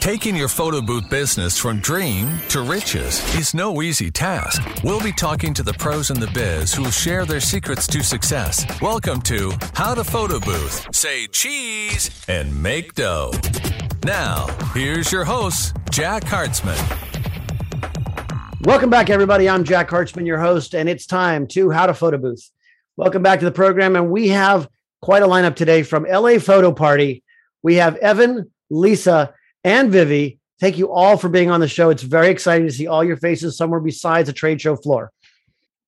Taking your photo booth business from dream to riches is no easy task. We'll be talking to the pros in the biz who will share their secrets to success. Welcome to How to Photo Booth. Say cheese and make dough. Now, here's your host, Jack Hartzman. Welcome back, everybody. I'm Jack Hartzman, your host, and it's time to How to Photo Booth. Welcome back to the program, and we have quite a lineup today from LA Photo Party. We have Evan, Lisa, and Vivi. Thank you all for being on the show. It's very exciting to see all your faces somewhere besides a trade show floor.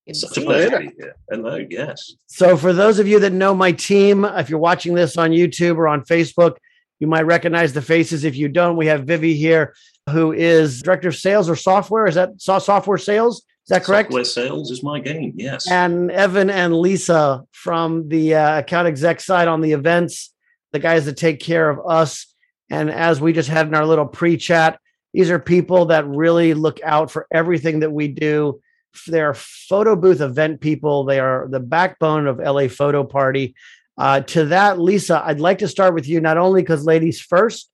It's such a pleasure. Hello, yes. So for those of you that know my team, if you're watching this on YouTube or on Facebook, you might recognize the faces. If you don't, we have Vivi here, who is Director of Sales or Software. Is that software sales? Is that correct? Software sales is my game, yes. And Evan and Lisa from the account exec side on the events, the guys that take care of us. And as we just had in our little pre-chat, these are people that really look out for everything that we do. They're photo booth event people. They are the backbone of LA Photo Party. To that, Lisa, I'd like to start with you, not only because ladies first,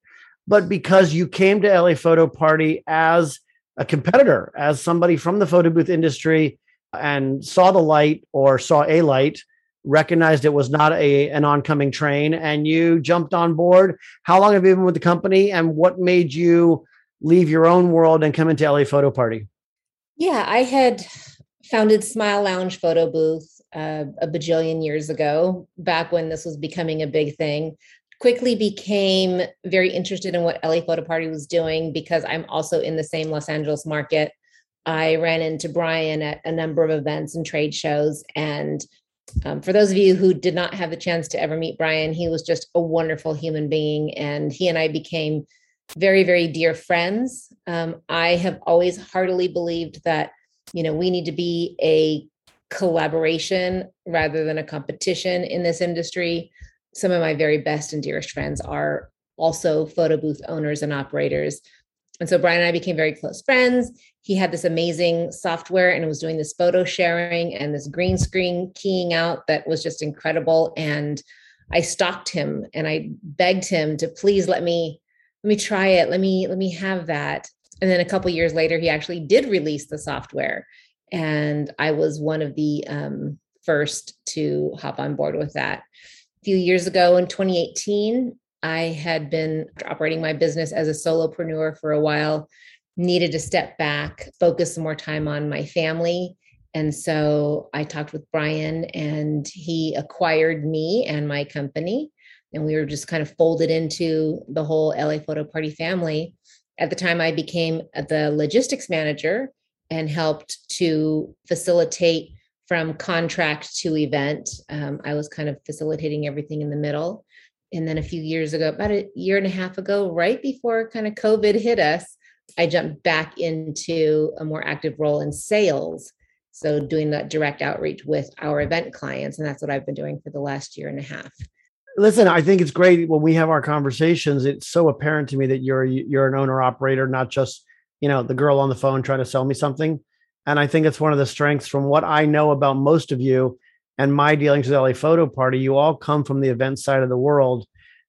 but because you came to LA Photo Party as a competitor, as somebody from the photo booth industry, and saw the light or saw a light, recognized it was not an oncoming train, and you jumped on board. How long have you been with the company, and what made you leave your own world and come into LA Photo Party? Yeah, I had founded Smile Lounge Photo Booth a bajillion years ago, back when this was becoming a big thing. Quickly became very interested in what LA Photo Party was doing because I'm also in the same Los Angeles market. I ran into Brian at a number of events and trade shows. And for those of you who did not have the chance to ever meet Brian, he was just a wonderful human being. And he and I became very, very dear friends. I have always heartily believed that, you know, we need to be a collaboration rather than a competition in this industry. Some of my very best and dearest friends are also photo booth owners and operators. And so Brian and I became very close friends. He had this amazing software and was doing this photo sharing and this green screen keying out that was just incredible. And I stalked him and I begged him to please let me try it. Let me have that. And then a couple of years later, he actually did release the software. And I was one of the first to hop on board with that. A few years ago in 2018, I had been operating my business as a solopreneur for a while, needed to step back, focus some more time on my family. And so I talked with Brian and he acquired me and my company. And we were just kind of folded into the whole LA Photo Party family. At the time, I became the logistics manager and helped to facilitate from contract to event. I was kind of facilitating everything in the middle. And then a few years ago, about a year and a half ago, right before kind of COVID hit us, I jumped back into a more active role in sales. So doing that direct outreach with our event clients. And that's what I've been doing for the last year and a half. Listen, I think it's great when we have our conversations. It's so apparent to me that you're an owner operator, not just, you know, the girl on the phone trying to sell me something. And I think it's one of the strengths from what I know about most of you and my dealings with LA Photo Party. You all come from the event side of the world.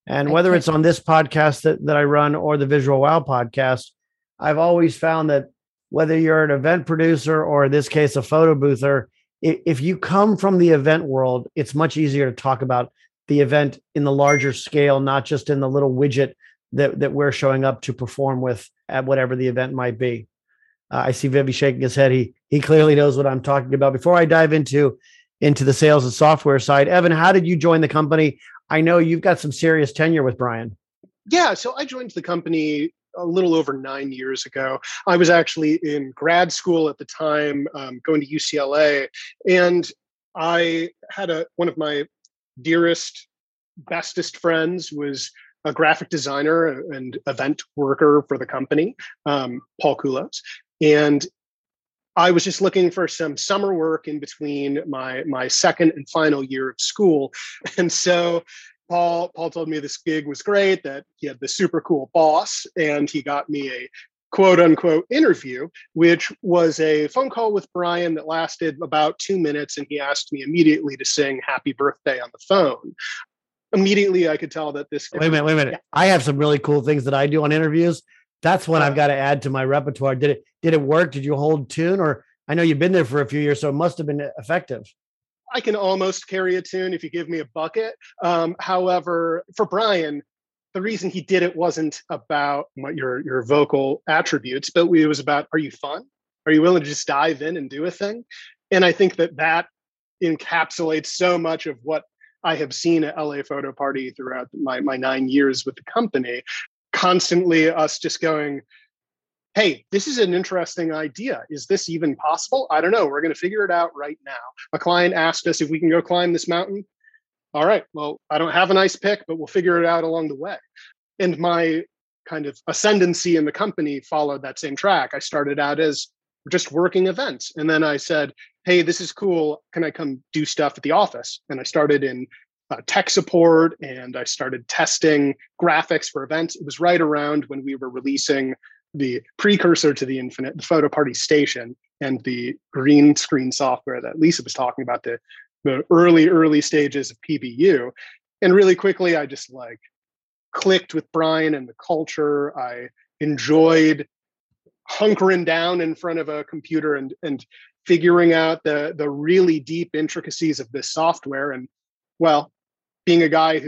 And whether it's on this podcast that I run or the Visual Wow podcast, I've always found that whether you're an event producer or in this case, a photo boother, if you come from the event world, it's much easier to talk about the event in the larger scale, not just in the little widget that we're showing up to perform with at whatever the event might be. I see Vivi shaking his head. He clearly knows what I'm talking about. Before I dive into the sales and software side, Evan, how did you join the company? I know you've got some serious tenure with Brian. Yeah, so I joined the company a little over 9 years ago. I was actually in grad school at the time, going to UCLA. And I had one of my dearest, bestest friends was a graphic designer and event worker for the company, Paul Koulos. And I was just looking for some summer work in between my second and final year of school. And so Paul told me this gig was great, that he had this super cool boss, and he got me a quote unquote interview, which was a phone call with Brian that lasted about 2 minutes. And he asked me immediately to sing Happy Birthday on the phone. immediately I could tell that this. Wait a minute. Yeah. I have some really cool things that I do on interviews. That's one I've got to add to my repertoire. Did it work? Did you hold tune? Or I know you've been there for a few years, so it must have been effective. I can almost carry a tune if you give me a bucket. However, for Brian, the reason he did it wasn't about your vocal attributes, but it was about, are you fun? Are you willing to just dive in and do a thing? And I think that encapsulates so much of what I have seen at LA Photo Party throughout my 9 years with the company. Constantly us just going, hey, this is an interesting idea. Is this even possible? I don't know. We're going to figure it out right now. A client asked us if we can go climb this mountain. All right, well, I don't have an ice pick, but we'll figure it out along the way. And my kind of ascendancy in the company followed that same track. I started out as just working events. And then I said, hey, this is cool. Can I come do stuff at the office? And I started in tech support, and I started testing graphics for events. It was right around when we were releasing the precursor to the Infinite, the Photo Party Station, and the green screen software that Lisa was talking about, the early stages of PBU. And really quickly, I just clicked with Brian and the culture. I enjoyed hunkering down in front of a computer and figuring out the really deep intricacies of this software. And well, being a guy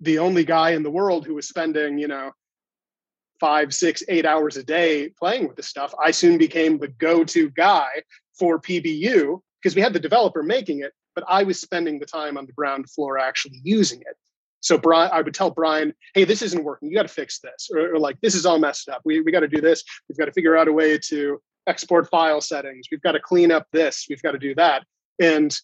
the only guy in the world who was spending, 5, 6, 8 hours a day playing with this stuff, I soon became the go-to guy for PBU because we had the developer making it, but I was spending the time on the ground floor actually using it. So I would tell Brian, hey, this isn't working. You got to fix this. Or this is all messed up. We got to do this. We've got to figure out a way to export file settings. We've got to clean up this. We've got to do that. And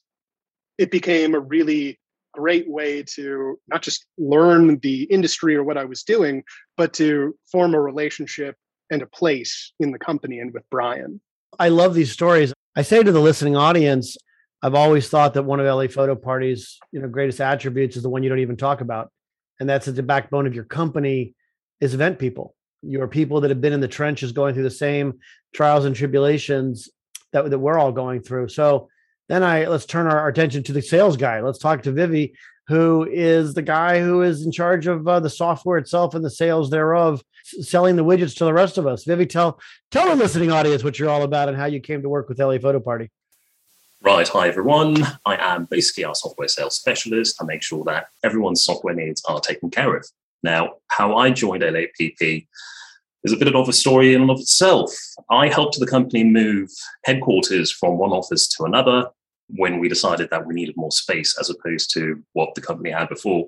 it became a really great way to not just learn the industry or what I was doing, but to form a relationship and a place in the company and with Brian. I love these stories. I say to the listening audience, I've always thought that one of LA Photo Party's greatest attributes is the one you don't even talk about. And that's at the backbone of your company is event people. You're people that have been in the trenches going through the same trials and tribulations that we're all going through. So then let's turn our attention to the sales guy. Let's talk to Vivi, who is the guy who is in charge of the software itself and the sales thereof, selling the widgets to the rest of us. Vivi, tell the listening audience what you're all about and how you came to work with LA Photo Party. Right. Hi, everyone. I am basically our software sales specialist. I make sure that everyone's software needs are taken care of. Now, how I joined LAPP is a bit of a story in and of itself. I helped the company move headquarters from one office to another when we decided that we needed more space as opposed to what the company had before.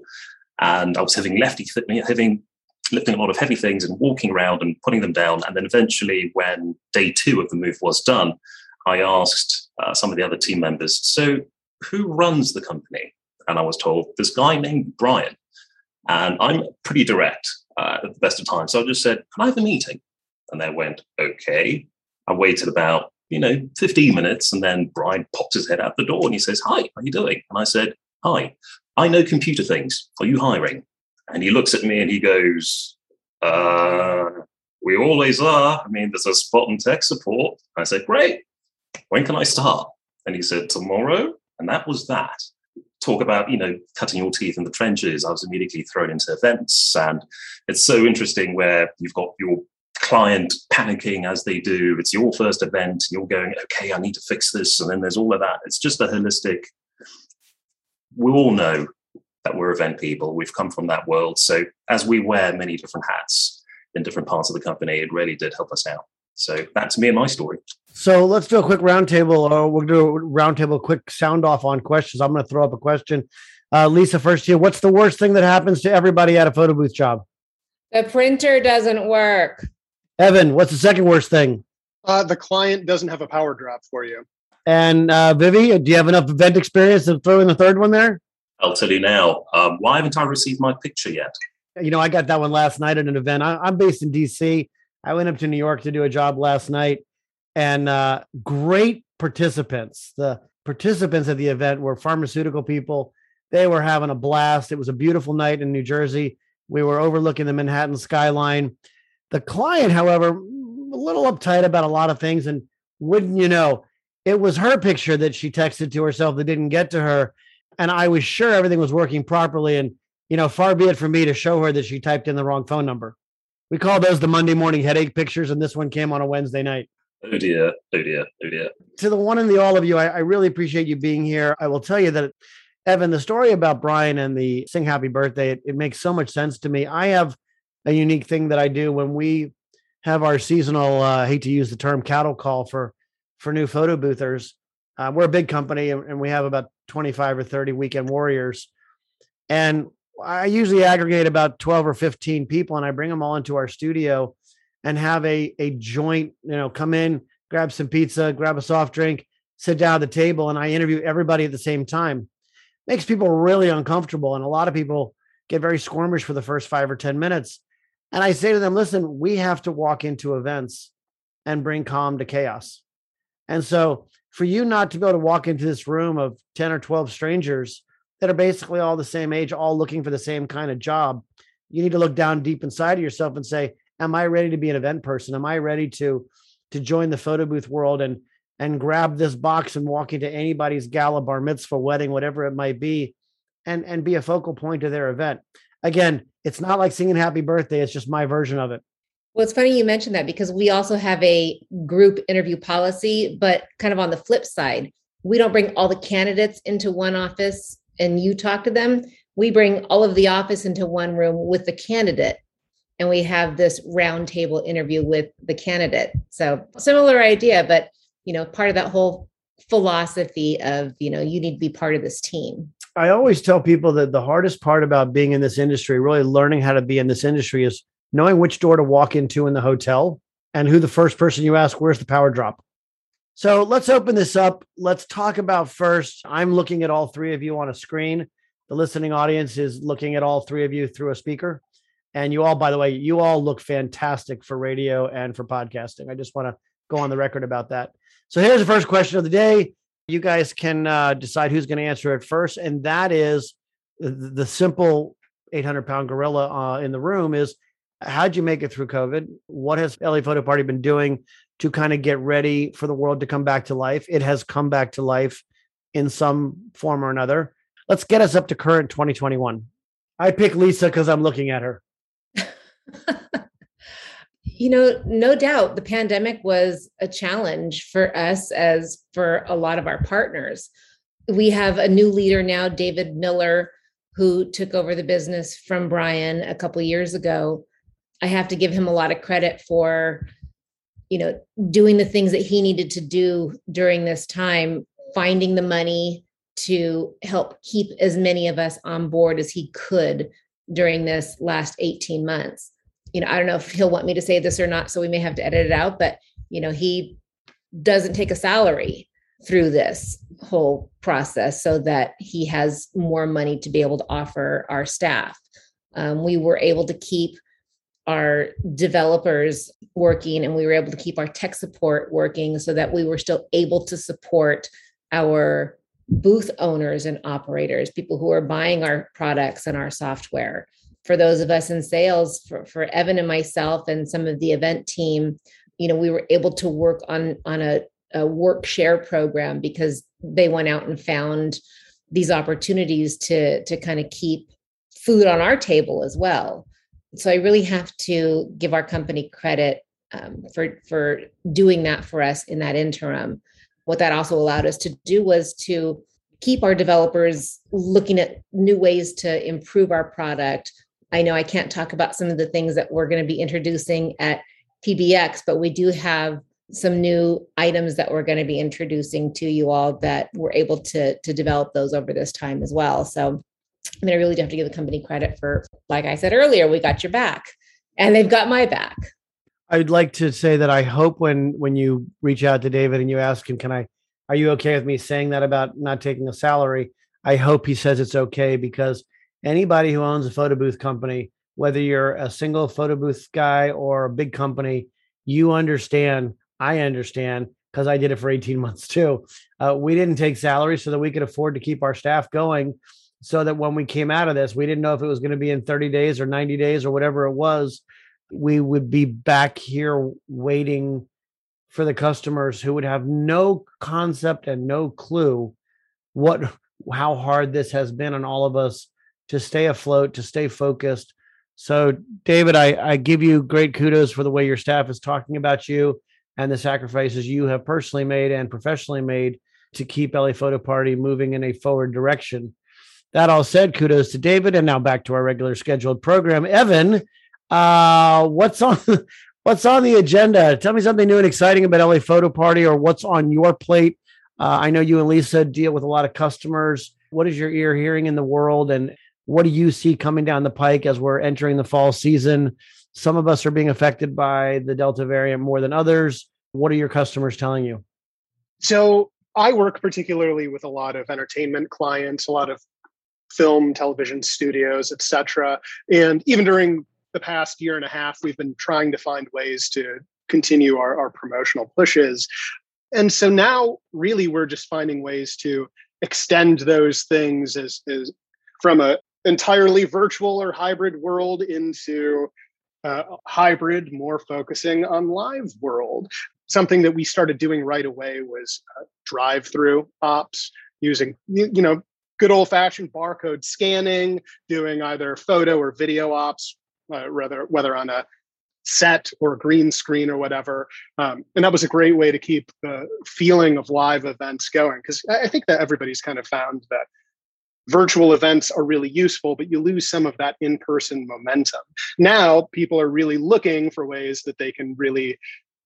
And I was lifting a lot of heavy things and walking around and putting them down. And then eventually, when day 2 of the move was done, I asked some of the other team members, so who runs the company? And I was told, this guy named Brian. And I'm pretty direct at the best of times. So I just said, can I have a meeting? And they went, okay. I waited about, 15 minutes. And then Brian pops his head out the door and he says, hi, how are you doing? And I said, hi, I know computer things. Are you hiring? And he looks at me and he goes, we always are. There's a spot in tech support. I said, great. When can I start? And he said, tomorrow. And that was that. Talk about, cutting your teeth in the trenches. I was immediately thrown into events. And it's so interesting where you've got your client panicking as they do. It's your first event. You're going, okay, I need to fix this. And then there's all of that. It's just a holistic. We all know that we're event people. We've come from that world. So as we wear many different hats in different parts of the company, it really did help us out. So that's me and my story. So let's do a quick roundtable. We'll do a roundtable, quick sound off on questions. I'm going to throw up a question. Lisa, first to you. What's the worst thing that happens to everybody at a photo booth job? The printer doesn't work. Evan, what's the second worst thing? The client doesn't have a power drop for you. And Vivi, do you have enough event experience to throw in the third one there? I'll tell you now. Why haven't I received my picture yet? I got that one last night at an event. I'm based in D.C., I went up to New York to do a job last night, and great participants. The participants at the event were pharmaceutical people. They were having a blast. It was a beautiful night in New Jersey. We were overlooking the Manhattan skyline. The client, however, a little uptight about a lot of things, and wouldn't you know, it was her picture that she texted to herself that didn't get to her, and I was sure everything was working properly, and you know, far be it from me to show her that she typed in the wrong phone number. We call those the Monday morning headache pictures, and this one came on a Wednesday night. Oh dear, oh dear, oh dear. To the one and the all of you, I really appreciate you being here. I will tell you that, Evan, the story about Brian and the Sing Happy Birthday, it makes so much sense to me. I have a unique thing that I do when we have our seasonal, I hate to use the term, cattle call for new photo boothers. We're a big company, and we have about 25 or 30 weekend warriors. And I usually aggregate about 12 or 15 people, and I bring them all into our studio and have a joint, you know, come in, grab some pizza, grab a soft drink, sit down at the table, and I interview everybody at the same time. Makes people really uncomfortable, and a lot of people get very squirmish for the first 5 or 10 minutes. And I say to them, listen, we have to walk into events and bring calm to chaos. And so for you not to be able to walk into this room of 10 or 12 strangers that are basically all the same age, all looking for the same kind of job, you need to look down deep inside of yourself and say, am I ready to be an event person? Am I ready to join the photo booth world and grab this box and walk into anybody's gala, bar mitzvah, wedding, whatever it might be, and be a focal point of their event? Again, it's not like singing happy birthday. It's just my version of it. Well, it's funny you mentioned that because we also have a group interview policy, but kind of on the flip side, we don't bring all the candidates into one office and you talk to them. We bring all of the office into one room with the candidate, and we have this round table interview with the candidate. So similar idea, but, you know, part of that whole philosophy of, you know, you need to be part of this team. I always tell people that the hardest part about being in this industry, really learning how to be in this industry, is knowing which door to walk into in the hotel and who the first person you ask, where's the power drop? So let's open this up. Let's talk about first, I'm looking at all three of you on a screen. The listening audience is looking at all three of you through a speaker. And you all, by the way, you all look fantastic for radio and for podcasting. I just want to go on the record about that. So here's the first question of the day. You guys can decide who's going to answer it first. And that is the simple 800-pound gorilla in the room is, how'd you make it through COVID? What has LA Photo Party been doing to kind of get ready for the world to come back to life? It has come back to life in some form or another. Let's get us up to current 2021. I pick Lisa because I'm looking at her. You know, no doubt the pandemic was a challenge for us as for a lot of our partners. We have a new leader now, David Miller, who took over the business from Brian a couple of years ago. I have to give him a lot of credit for, you know, doing the things that he needed to do during this time, finding the money to help keep as many of us on board as he could during this last 18 months. You know, I don't know if he'll want me to say this or not, so we may have to edit it out, but, you know, he doesn't take a salary through this whole process so that he has more money to be able to offer our staff. We were able to keep our developers working, and we were able to keep our tech support working so that we were still able to support our booth owners and operators, people who are buying our products and our software. For those of us in sales, for Evan and myself and some of the event team, you know, we were able to work on a work share program because they went out and found these opportunities to kind of keep food on our table as well. So I really have to give our company credit for doing that for us in that interim. What that also allowed us to do was to keep our developers looking at new ways to improve our product. I know I can't talk about some of the things that we're going to be introducing at PBX, but we do have some new items that we're going to be introducing to you all that we're able to develop those over this time as well. So I mean, I really do have to give the company credit for, like I said earlier, we got your back and they've got my back. I'd like to say that I hope when you reach out to David and you ask him, are you okay with me saying that about not taking a salary? I hope he says it's okay, because anybody who owns a photo booth company, whether you're a single photo booth guy or a big company, you understand, I understand, because I did it for 18 months too. We didn't take salaries so that we could afford to keep our staff going, so that when we came out of this, we didn't know if it was going to be in 30 days or 90 days or whatever it was. We would be back here waiting for the customers who would have no concept and no clue how hard this has been on all of us to stay afloat, to stay focused. So, David, I give you great kudos for the way your staff is talking about you and the sacrifices you have personally made and professionally made to keep LA Photo Party moving in a forward direction. That all said, kudos to David. And now back to our regular scheduled program. Evan, what's on the agenda? Tell me something new and exciting about LA Photo Party, or what's on your plate. I know you and Lisa deal with a lot of customers. What is your ear hearing in the world, and what do you see coming down the pike as we're entering the fall season? Some of us are being affected by the Delta variant more than others. What are your customers telling you? So I work particularly with a lot of entertainment clients, a lot of film, television studios, et cetera. And even during the past year and a half, we've been trying to find ways to continue our promotional pushes. And so now really we're just finding ways to extend those things as from an entirely virtual or hybrid world into hybrid, more focusing on live world. Something that we started doing right away was drive-through ops, using, you know, good old-fashioned barcode scanning, doing either photo or video ops, whether on a set or a green screen or whatever. And that was a great way to keep the feeling of live events going, because I think that everybody's kind of found that virtual events are really useful, but you lose some of that in-person momentum. Now, people are really looking for ways that they can really,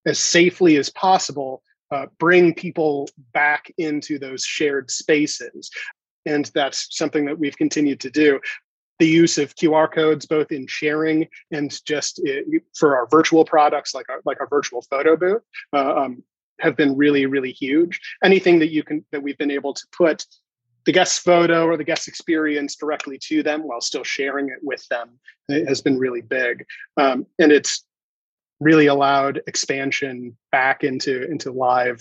as safely as possible, bring people back into those shared spaces. And that's something that we've continued to do. The use of QR codes, both in sharing and just for our virtual products, like our virtual photo booth, have been really, really huge. Anything that we've been able to put the guest photo or the guest experience directly to them while still sharing it with them, it has been really big. And it's really allowed expansion back into live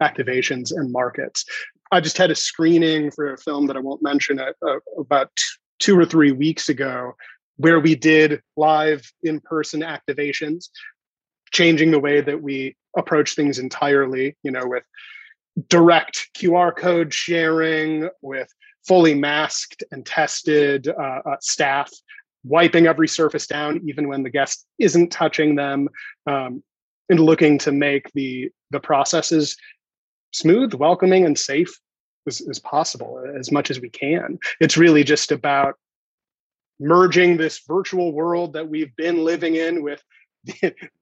activations and markets. I just had a screening for a film that I won't mention about 2 or 3 weeks ago, where we did live in-person activations, changing the way that we approach things entirely, you know, with direct QR code sharing, with fully masked and tested staff, wiping every surface down, even when the guest isn't touching them, and looking to make the processes smooth, welcoming, and safe as possible, as much as we can. It's really just about merging this virtual world that we've been living in with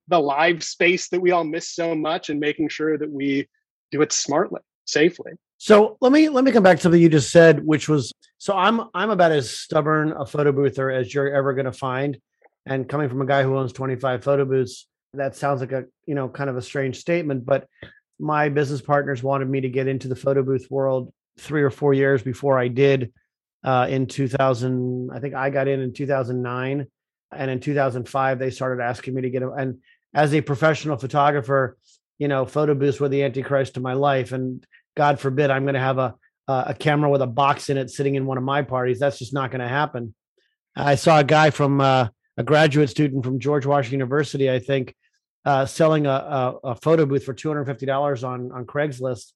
the live space that we all miss so much, and making sure that we do it smartly, safely. So let me come back to something you just said, which was, so I'm about as stubborn a photo boother as you're ever going to find. And coming from a guy who owns 25 photo booths, that sounds like a, you know, kind of a strange statement, but my business partners wanted me to get into the photo booth world 3 or 4 years before I did, in 2000. I think I got in 2009, and in 2005, they started asking me to get in. And as a professional photographer, you know, photo booths were the antichrist to my life. And God forbid I'm going to have a camera with a box in it sitting in one of my parties. That's just not going to happen. I saw a guy from a graduate student from George Washington University, I think, selling a photo booth for $250 on Craigslist.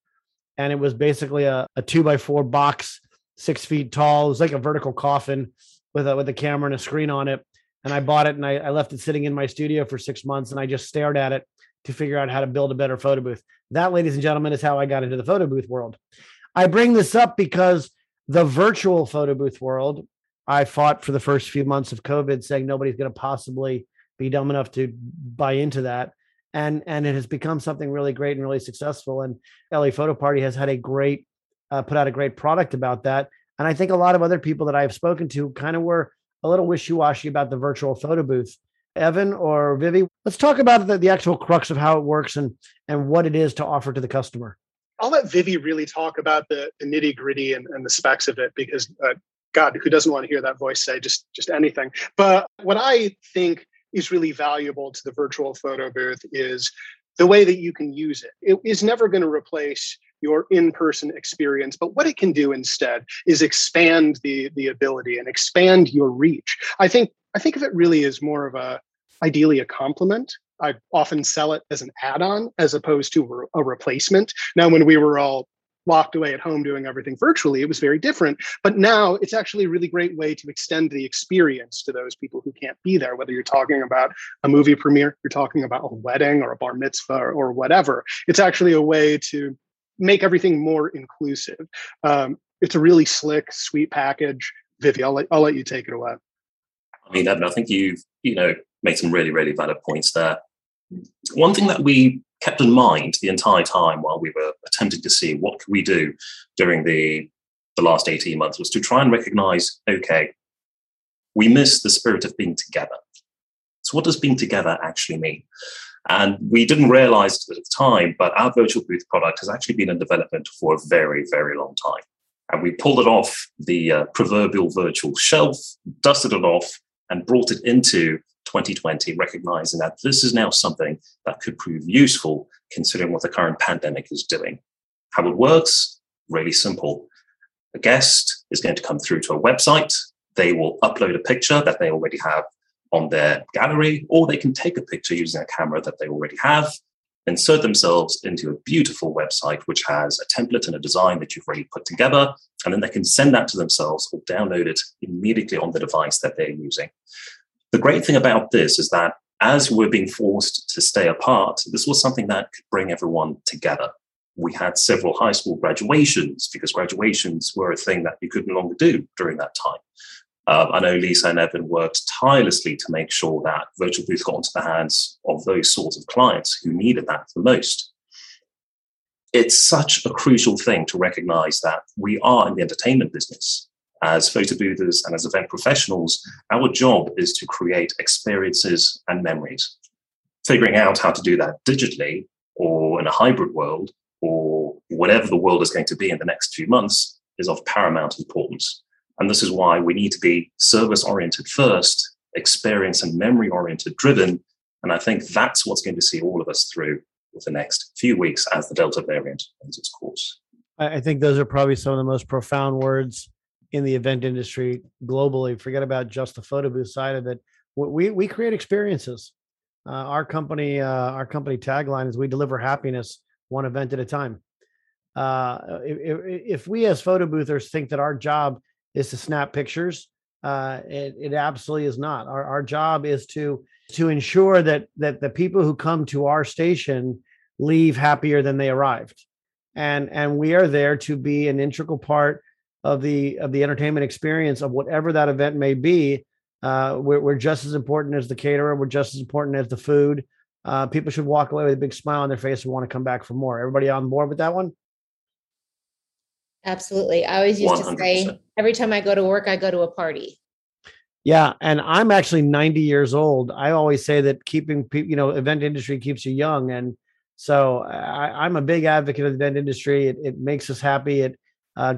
And it was basically a 2x4 box, 6 feet tall. It was like a vertical coffin with a camera and a screen on it. And I bought it, and I left it sitting in my studio for 6 months, and I just stared at it to figure out how to build a better photo booth. That, ladies and gentlemen, is how I got into the photo booth world. I bring this up because the virtual photo booth world, I fought for the first few months of COVID saying nobody's going to possibly be dumb enough to buy into that. And it has become something really great and really successful. And LA Photo Party has had a great, put out a great product about that. And I think a lot of other people that I've spoken to kind of were a little wishy-washy about the virtual photo booth. Evan or Vivi, let's talk about the actual crux of how it works and what it is to offer to the customer. I'll let Vivi really talk about the nitty-gritty and the specs of it, because God, who doesn't want to hear that voice say just anything? But what I think is really valuable to the virtual photo booth is the way that you can use it. It is never going to replace your in-person experience, but what it can do instead is expand the ability and expand your reach. I think of it really as more of ideally a complement. I often sell it as an add-on as opposed to a replacement. Now, when we were all locked away at home doing everything virtually. It was very different. But now it's actually a really great way to extend the experience to those people who can't be there, whether you're talking about a movie premiere, you're talking about a wedding or a bar mitzvah or whatever. It's actually a way to make everything more inclusive. It's a really slick, sweet package. Vivi, I'll let you take it away. I mean, Evan, I think you've, made some really, really valid points there. One thing that we kept in mind the entire time while we were attempting to see what could we do during the last 18 months was to try and recognize, okay, we miss the spirit of being together. So what does being together actually mean? And we didn't realize at the time, but our virtual booth product has actually been in development for a very, very long time. And we pulled it off the proverbial virtual shelf, dusted it off, and brought it into 2020, recognizing that this is now something that could prove useful considering what the current pandemic is doing. How it works? Really simple. A guest is going to come through to a website. They will upload a picture that they already have on their gallery, or they can take a picture using a camera that they already have, insert themselves into a beautiful website which has a template and a design that you've already put together, and then they can send that to themselves or download it immediately on the device that they're using. The great thing about this is that as we're being forced to stay apart, this was something that could bring everyone together. We had several high school graduations because graduations were a thing that you could no longer do during that time. I know Lisa and Evan worked tirelessly to make sure that virtual booth got into the hands of those sorts of clients who needed that the most. It's such a crucial thing to recognize that we are in the entertainment business. As photo boothers and as event professionals, our job is to create experiences and memories. Figuring out how to do that digitally or in a hybrid world or whatever the world is going to be in the next few months is of paramount importance. And this is why we need to be service-oriented first, experience and memory-oriented driven. And I think that's what's going to see all of us through with the next few weeks as the Delta variant runs its course. I think those are probably some of the most profound words in the event industry globally. Forget about just the photo booth side of it. We create experiences. Our company tagline is we deliver happiness one event at a time. If we as photo boothers think that our job is to snap pictures, it absolutely is not. Our job is to ensure that the people who come to our station leave happier than they arrived. And we are there to be an integral part of the entertainment experience of whatever that event may be. We're just as important as the caterer. We're just as important as the food. People should walk away with a big smile on their face and want to come back for more. Everybody on board with that one? Absolutely. I always used 100%. To say, every time I go to work, I go to a party. Yeah. And I'm actually 90 years old. I always say that event industry keeps you young. And so I'm a big advocate of the event industry. It makes us happy.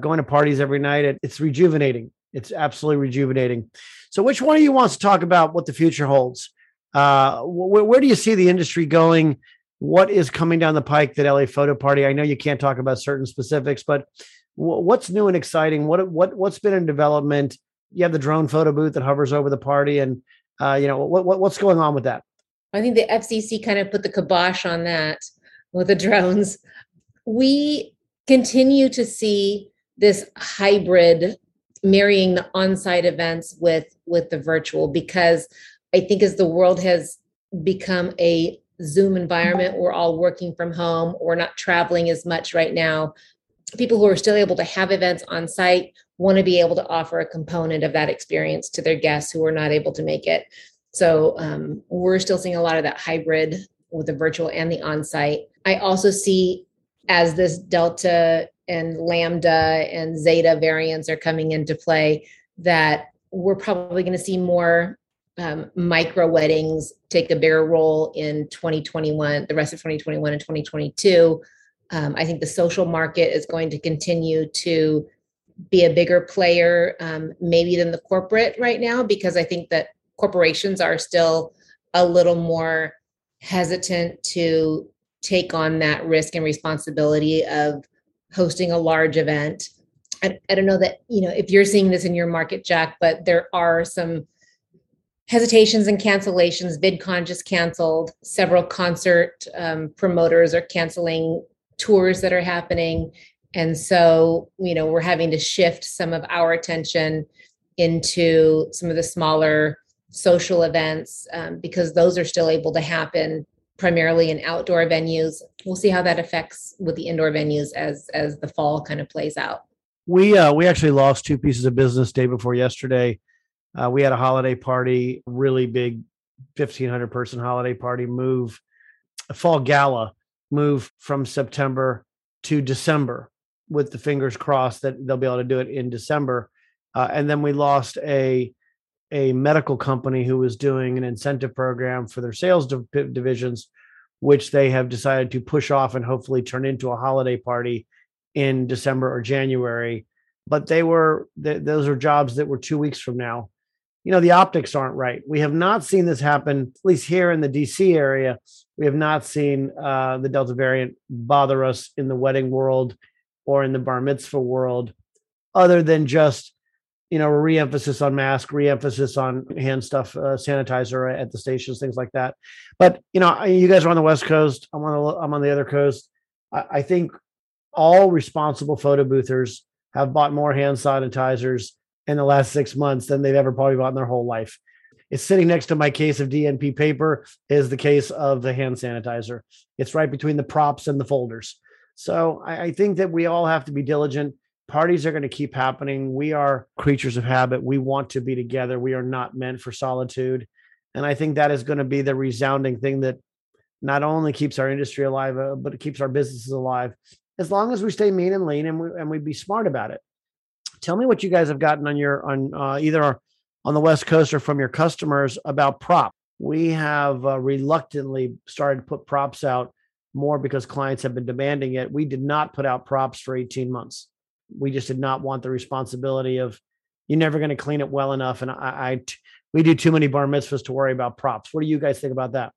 Going to parties every night. It's rejuvenating. It's absolutely rejuvenating. So which one of you wants to talk about what the future holds? Where do you see the industry going? What is coming down the pike that LA Photo Party? I know you can't talk about certain specifics, but what's new and exciting? What's been in development? You have the drone photo booth that hovers over the party, and what's going on with that? I think the FCC kind of put the kibosh on that with the drones. We continue to see this hybrid marrying the on-site events with the virtual, because I think as the world has become a Zoom environment, we're all working from home. We're not traveling as much right now. People who are still able to have events on site want to be able to offer a component of that experience to their guests who are not able to make it. So we're still seeing a lot of that hybrid with the virtual and the on-site. I also see, as this Delta and Lambda and Zeta variants are coming into play, that we're probably going to see more micro weddings take a bigger role in 2021, the rest of 2021 and 2022. I think the social market is going to continue to be a bigger player, maybe than the corporate right now, because I think that corporations are still a little more hesitant to take on that risk and responsibility of hosting a large event. I don't know that, if you're seeing this in your market, Jack, but there are some hesitations and cancellations. VidCon just canceled. Several concert promoters are canceling tours that are happening. And so, you know, we're having to shift some of our attention into some of the smaller social events because those are still able to happen primarily in outdoor venues. We'll see how that affects with the indoor venues as the fall kind of plays out. We actually lost two pieces of business day before yesterday. We had a holiday party, really big 1,500 person holiday party move, a fall gala move from September to December with the fingers crossed that they'll be able to do it in December. And then we lost a medical company who was doing an incentive program for their sales divisions, which they have decided to push off and hopefully turn into a holiday party in December or January. But those are jobs that were 2 weeks from now. You know, the optics aren't right. We have not seen this happen, at least here in the DC area. We have not seen the Delta variant bother us in the wedding world or in the bar mitzvah world, other than just, you know, re-emphasis on mask, re-emphasis on hand stuff, sanitizer at the stations, things like that. But, you know, you guys are on the West Coast. I'm on the other coast. I think all responsible photo boothers have bought more hand sanitizers in the last 6 months than they've ever probably bought in their whole life. It's sitting next to my case of DNP paper is the case of the hand sanitizer. It's right between the props and the folders. So I think that we all have to be diligent. Parties are going to keep happening. We are creatures of habit. We want to be together. We are not meant for solitude. And I think that is going to be the resounding thing that not only keeps our industry alive, but it keeps our businesses alive, as long as we stay mean and lean and we be smart about it. Tell me what you guys have gotten on either on the West Coast or from your customers about prop. We have reluctantly started to put props out more because clients have been demanding it. We did not put out props for 18 months. We just did not want the responsibility of you're never going to clean it well enough. And we do too many bar mitzvahs to worry about props. What do you guys think about that?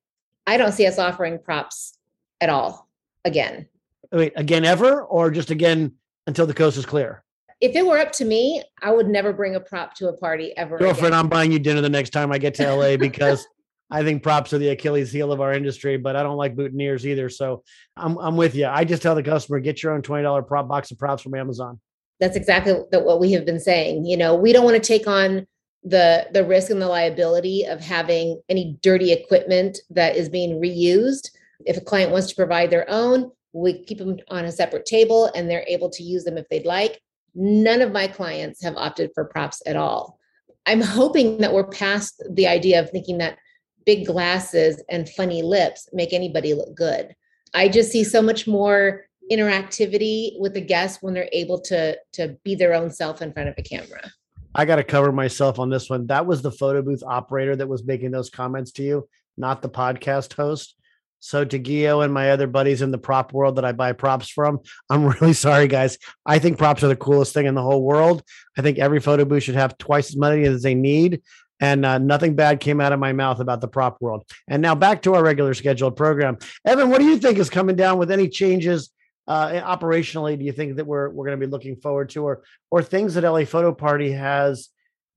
I don't see us offering props at all again. Wait, again ever, or just again until the coast is clear? If it were up to me, I would never bring a prop to a party ever. Girlfriend, again. I'm buying you dinner the next time I get to LA because I think props are the Achilles heel of our industry, but I don't like boutonnieres either. So I'm with you. I just tell the customer, get your own $20 prop box of props from Amazon. That's exactly what we have been saying. You know, we don't want to take on the risk and the liability of having any dirty equipment that is being reused. If a client wants to provide their own, we keep them on a separate table and they're able to use them if they'd like. None of my clients have opted for props at all. I'm hoping that we're past the idea of thinking that big glasses and funny lips make anybody look good. I just see so much more interactivity with the guests when they're able to be their own self in front of a camera. I got to cover myself on this one. That was the photo booth operator that was making those comments to you, not the podcast host. So to Gio and my other buddies in the prop world that I buy props from, I'm really sorry, guys. I think props are the coolest thing in the whole world. I think every photo booth should have twice as many as they need. And nothing bad came out of my mouth about the prop world. And now back to our regular scheduled program. Evan, what do you think is coming down with any changes operationally? Do you think that we're going to be looking forward to or things that LA Photo Party has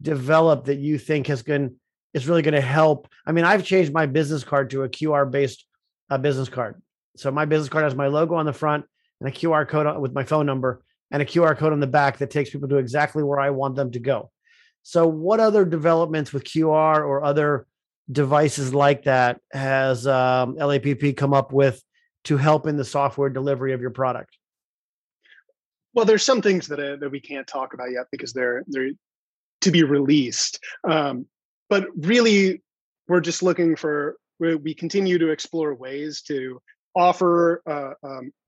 developed that you think is really going to help? I mean, I've changed my business card to a QR-based business card. So my business card has my logo on the front and a QR code with my phone number and a QR code on the back that takes people to exactly where I want them to go. So what other developments with QR or other devices like that has LAPP come up with to help in the software delivery of your product? Well, there's some things that we can't talk about yet because they're to be released. But really, we're just looking for, we continue to explore ways to offer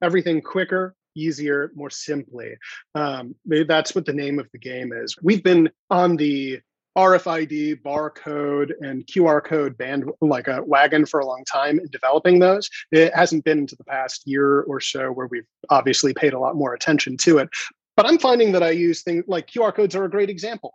everything quicker, easier, more simply. That's what the name of the game is. We've been on the RFID, barcode, and QR code band like a wagon for a long time in developing those. It hasn't been into the past year or so where we've obviously paid a lot more attention to it. But I'm finding that I use things like QR codes are a great example.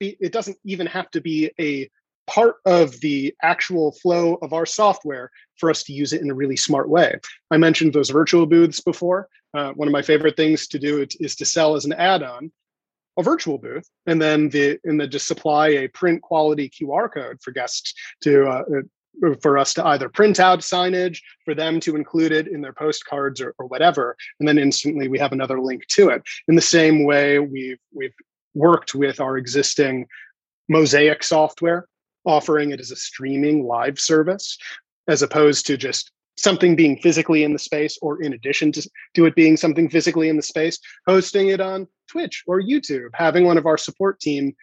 It doesn't even have to be a part of the actual flow of our software for us to use it in a really smart way. I mentioned those virtual booths before. One of my favorite things to do is to sell as an add-on a virtual booth, and then just supply a print quality QR code for guests to for us to either print out signage, for them to include it in their postcards or whatever. And then instantly we have another link to it. In the same way, we've worked with our existing Mosaic software, offering it as a streaming live service, as opposed to just something being physically in the space, or in addition to it being something physically in the space, hosting it on Twitch or YouTube, having one of our support team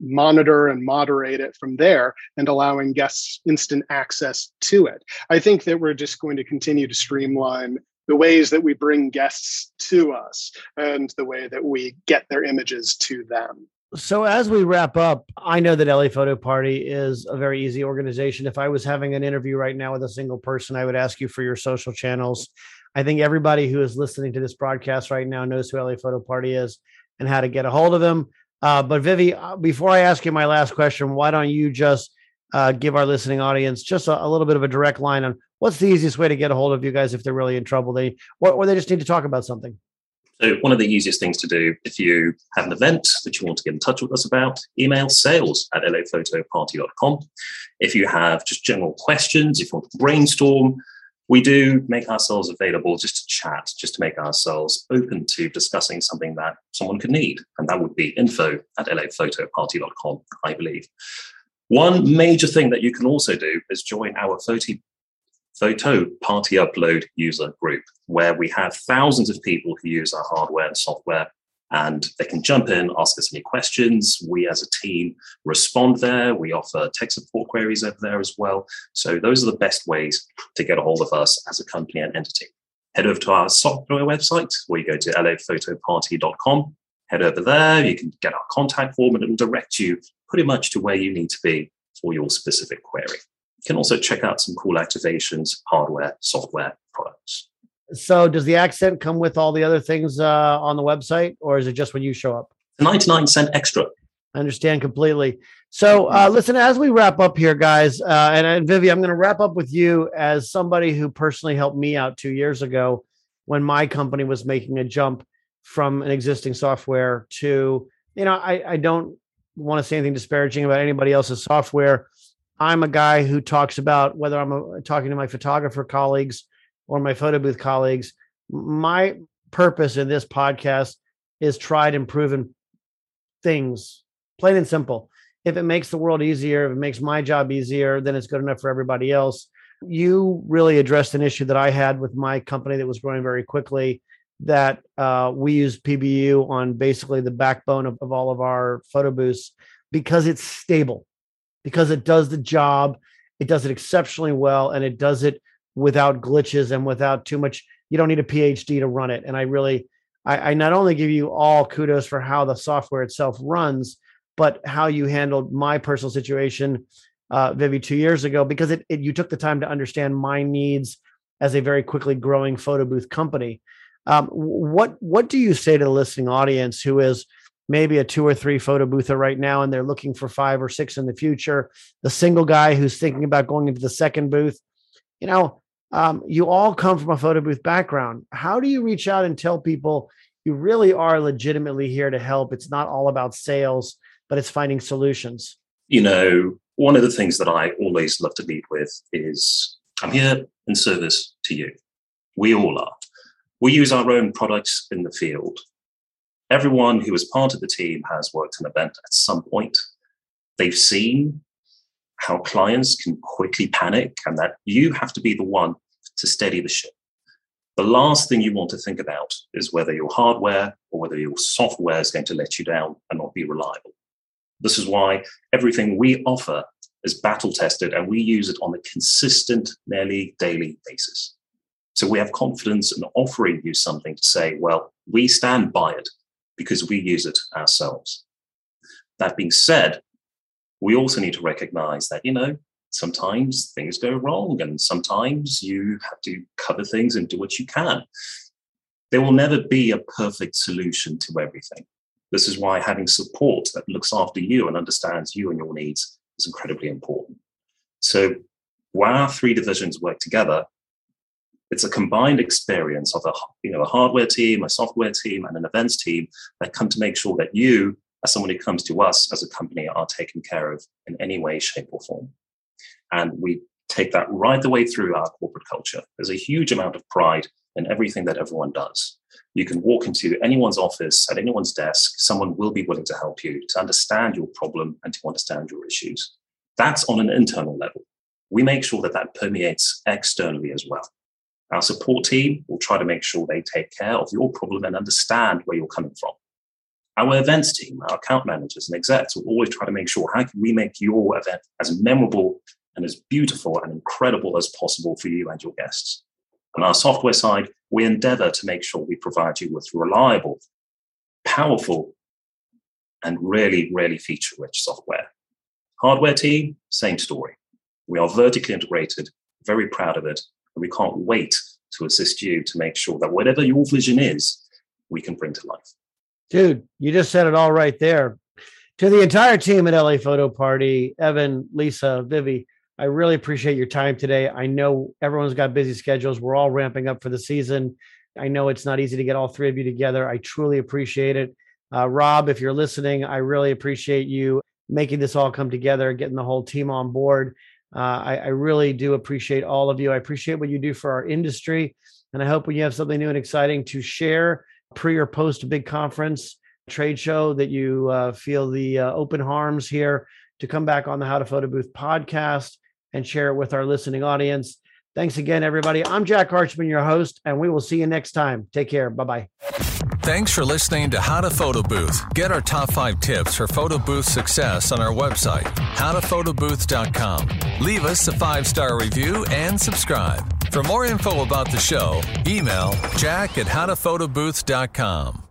monitor and moderate it from there, and allowing guests instant access to it. I think that we're just going to continue to streamline the ways that we bring guests to us and the way that we get their images to them. So as we wrap up, I know that LA Photo Party is a very easy organization. If I was having an interview right now with a single person, I would ask you for your social channels. I think everybody who is listening to this broadcast right now knows who LA Photo Party is and how to get a hold of them. But Vivi, before I ask you my last question, why don't you just give our listening audience just a little bit of a direct line on what's the easiest way to get a hold of you guys if they're really in trouble, or they just need to talk about something? So one of the easiest things to do if you have an event that you want to get in touch with us about, email sales@laphotoparty.com. If you have just general questions, if you want to brainstorm, we do make ourselves available just to chat, just to make ourselves open to discussing something that someone could need. And that would be info@laphotoparty.com, I believe. One major thing that you can also do is join our Photo Party Upload User Group, where we have thousands of people who use our hardware and software, and they can jump in, ask us any questions. We as a team respond there. We offer tech support queries over there as well. So those are the best ways to get a hold of us as a company and entity. Head over to our software website, where you go to laphotoparty.com. Head over there, you can get our contact form, and it will direct you pretty much to where you need to be for your specific query. You can also check out some cool activations, hardware, software, products. So does the accent come with all the other things on the website, or is it just when you show up? 99 cents extra. I understand completely. So listen, as we wrap up here, guys, and Vivi, I'm going to wrap up with you as somebody who personally helped me out 2 years ago when my company was making a jump from an existing software to, I don't want to say anything disparaging about anybody else's software. I'm a guy who talks about, whether I'm talking to my photographer colleagues or my photo booth colleagues, my purpose in this podcast is tried and proven things, plain and simple. If it makes the world easier, if it makes my job easier, then it's good enough for everybody else. You really addressed an issue that I had with my company that was growing very quickly, that we use PBU on basically the backbone of all of our photo booths because it's stable, because it does the job, it does it exceptionally well, and it does it without glitches and without too much. You don't need a PhD to run it. And I not only give you all kudos for how the software itself runs, but how you handled my personal situation, Vivi, 2 years ago, because you took the time to understand my needs as a very quickly growing photo booth company. What do you say to the listening audience who is maybe a 2 or 3 photo boother right now, and they're looking for 5 or 6 in the future, the single guy who's thinking about going into the second booth? You all come from a photo booth background. How do you reach out and tell people you really are legitimately here to help? It's not all about sales, but it's finding solutions. One of the things that I always love to lead with is I'm here in service to you. We all are. We use our own products in the field. Everyone who is part of the team has worked an event at some point. They've seen how clients can quickly panic, and that you have to be the one to steady the ship. The last thing you want to think about is whether your hardware or whether your software is going to let you down and not be reliable. This is why everything we offer is battle tested, and we use it on a consistent, nearly daily basis. So we have confidence in offering you something to say, well, we stand by it, because we use it ourselves. That being said, we also need to recognize that, sometimes things go wrong, and sometimes you have to cover things and do what you can. There will never be a perfect solution to everything. This is why having support that looks after you and understands you and your needs is incredibly important. So while our 3 divisions work together, it's a combined experience of a hardware team, a software team, and an events team that come to make sure that you, as someone who comes to us as a company, are taken care of in any way, shape, or form. And we take that right the way through our corporate culture. There's a huge amount of pride in everything that everyone does. You can walk into anyone's office, at anyone's desk, someone will be willing to help you to understand your problem and to understand your issues. That's on an internal level. We make sure that that permeates externally as well. Our support team will try to make sure they take care of your problem and understand where you're coming from. Our events team, our account managers and execs will always try to make sure, how can we make your event as memorable and as beautiful and incredible as possible for you and your guests? On our software side, we endeavor to make sure we provide you with reliable, powerful, and really, really feature-rich software. Hardware team, same story. We are vertically integrated, very proud of it, and we can't wait to assist you to make sure that whatever your vision is, we can bring to life. Dude, you just said it all right there. To the entire team at LA Photo Party, Evan, Lisa, Vivi, I really appreciate your time today. I know everyone's got busy schedules. We're all ramping up for the season. I know it's not easy to get all three of you together. I truly appreciate it. Rob, if you're listening, I really appreciate you making this all come together, getting the whole team on board. I really do appreciate all of you. I appreciate what you do for our industry. And I hope when you have something new and exciting to share pre or post a big conference, trade show, that you feel the open harms here to come back on the How to Photo Booth podcast and share it with our listening audience. Thanks again, everybody. I'm Jack Hartzman, your host, and we will see you next time. Take care. Bye-bye. Thanks for listening to How to Photo Booth. Get our top 5 tips for photo booth success on our website, howtophotobooth.com. Leave us a 5-star review and subscribe. For more info about the show, email jack@howtophotobooth.com.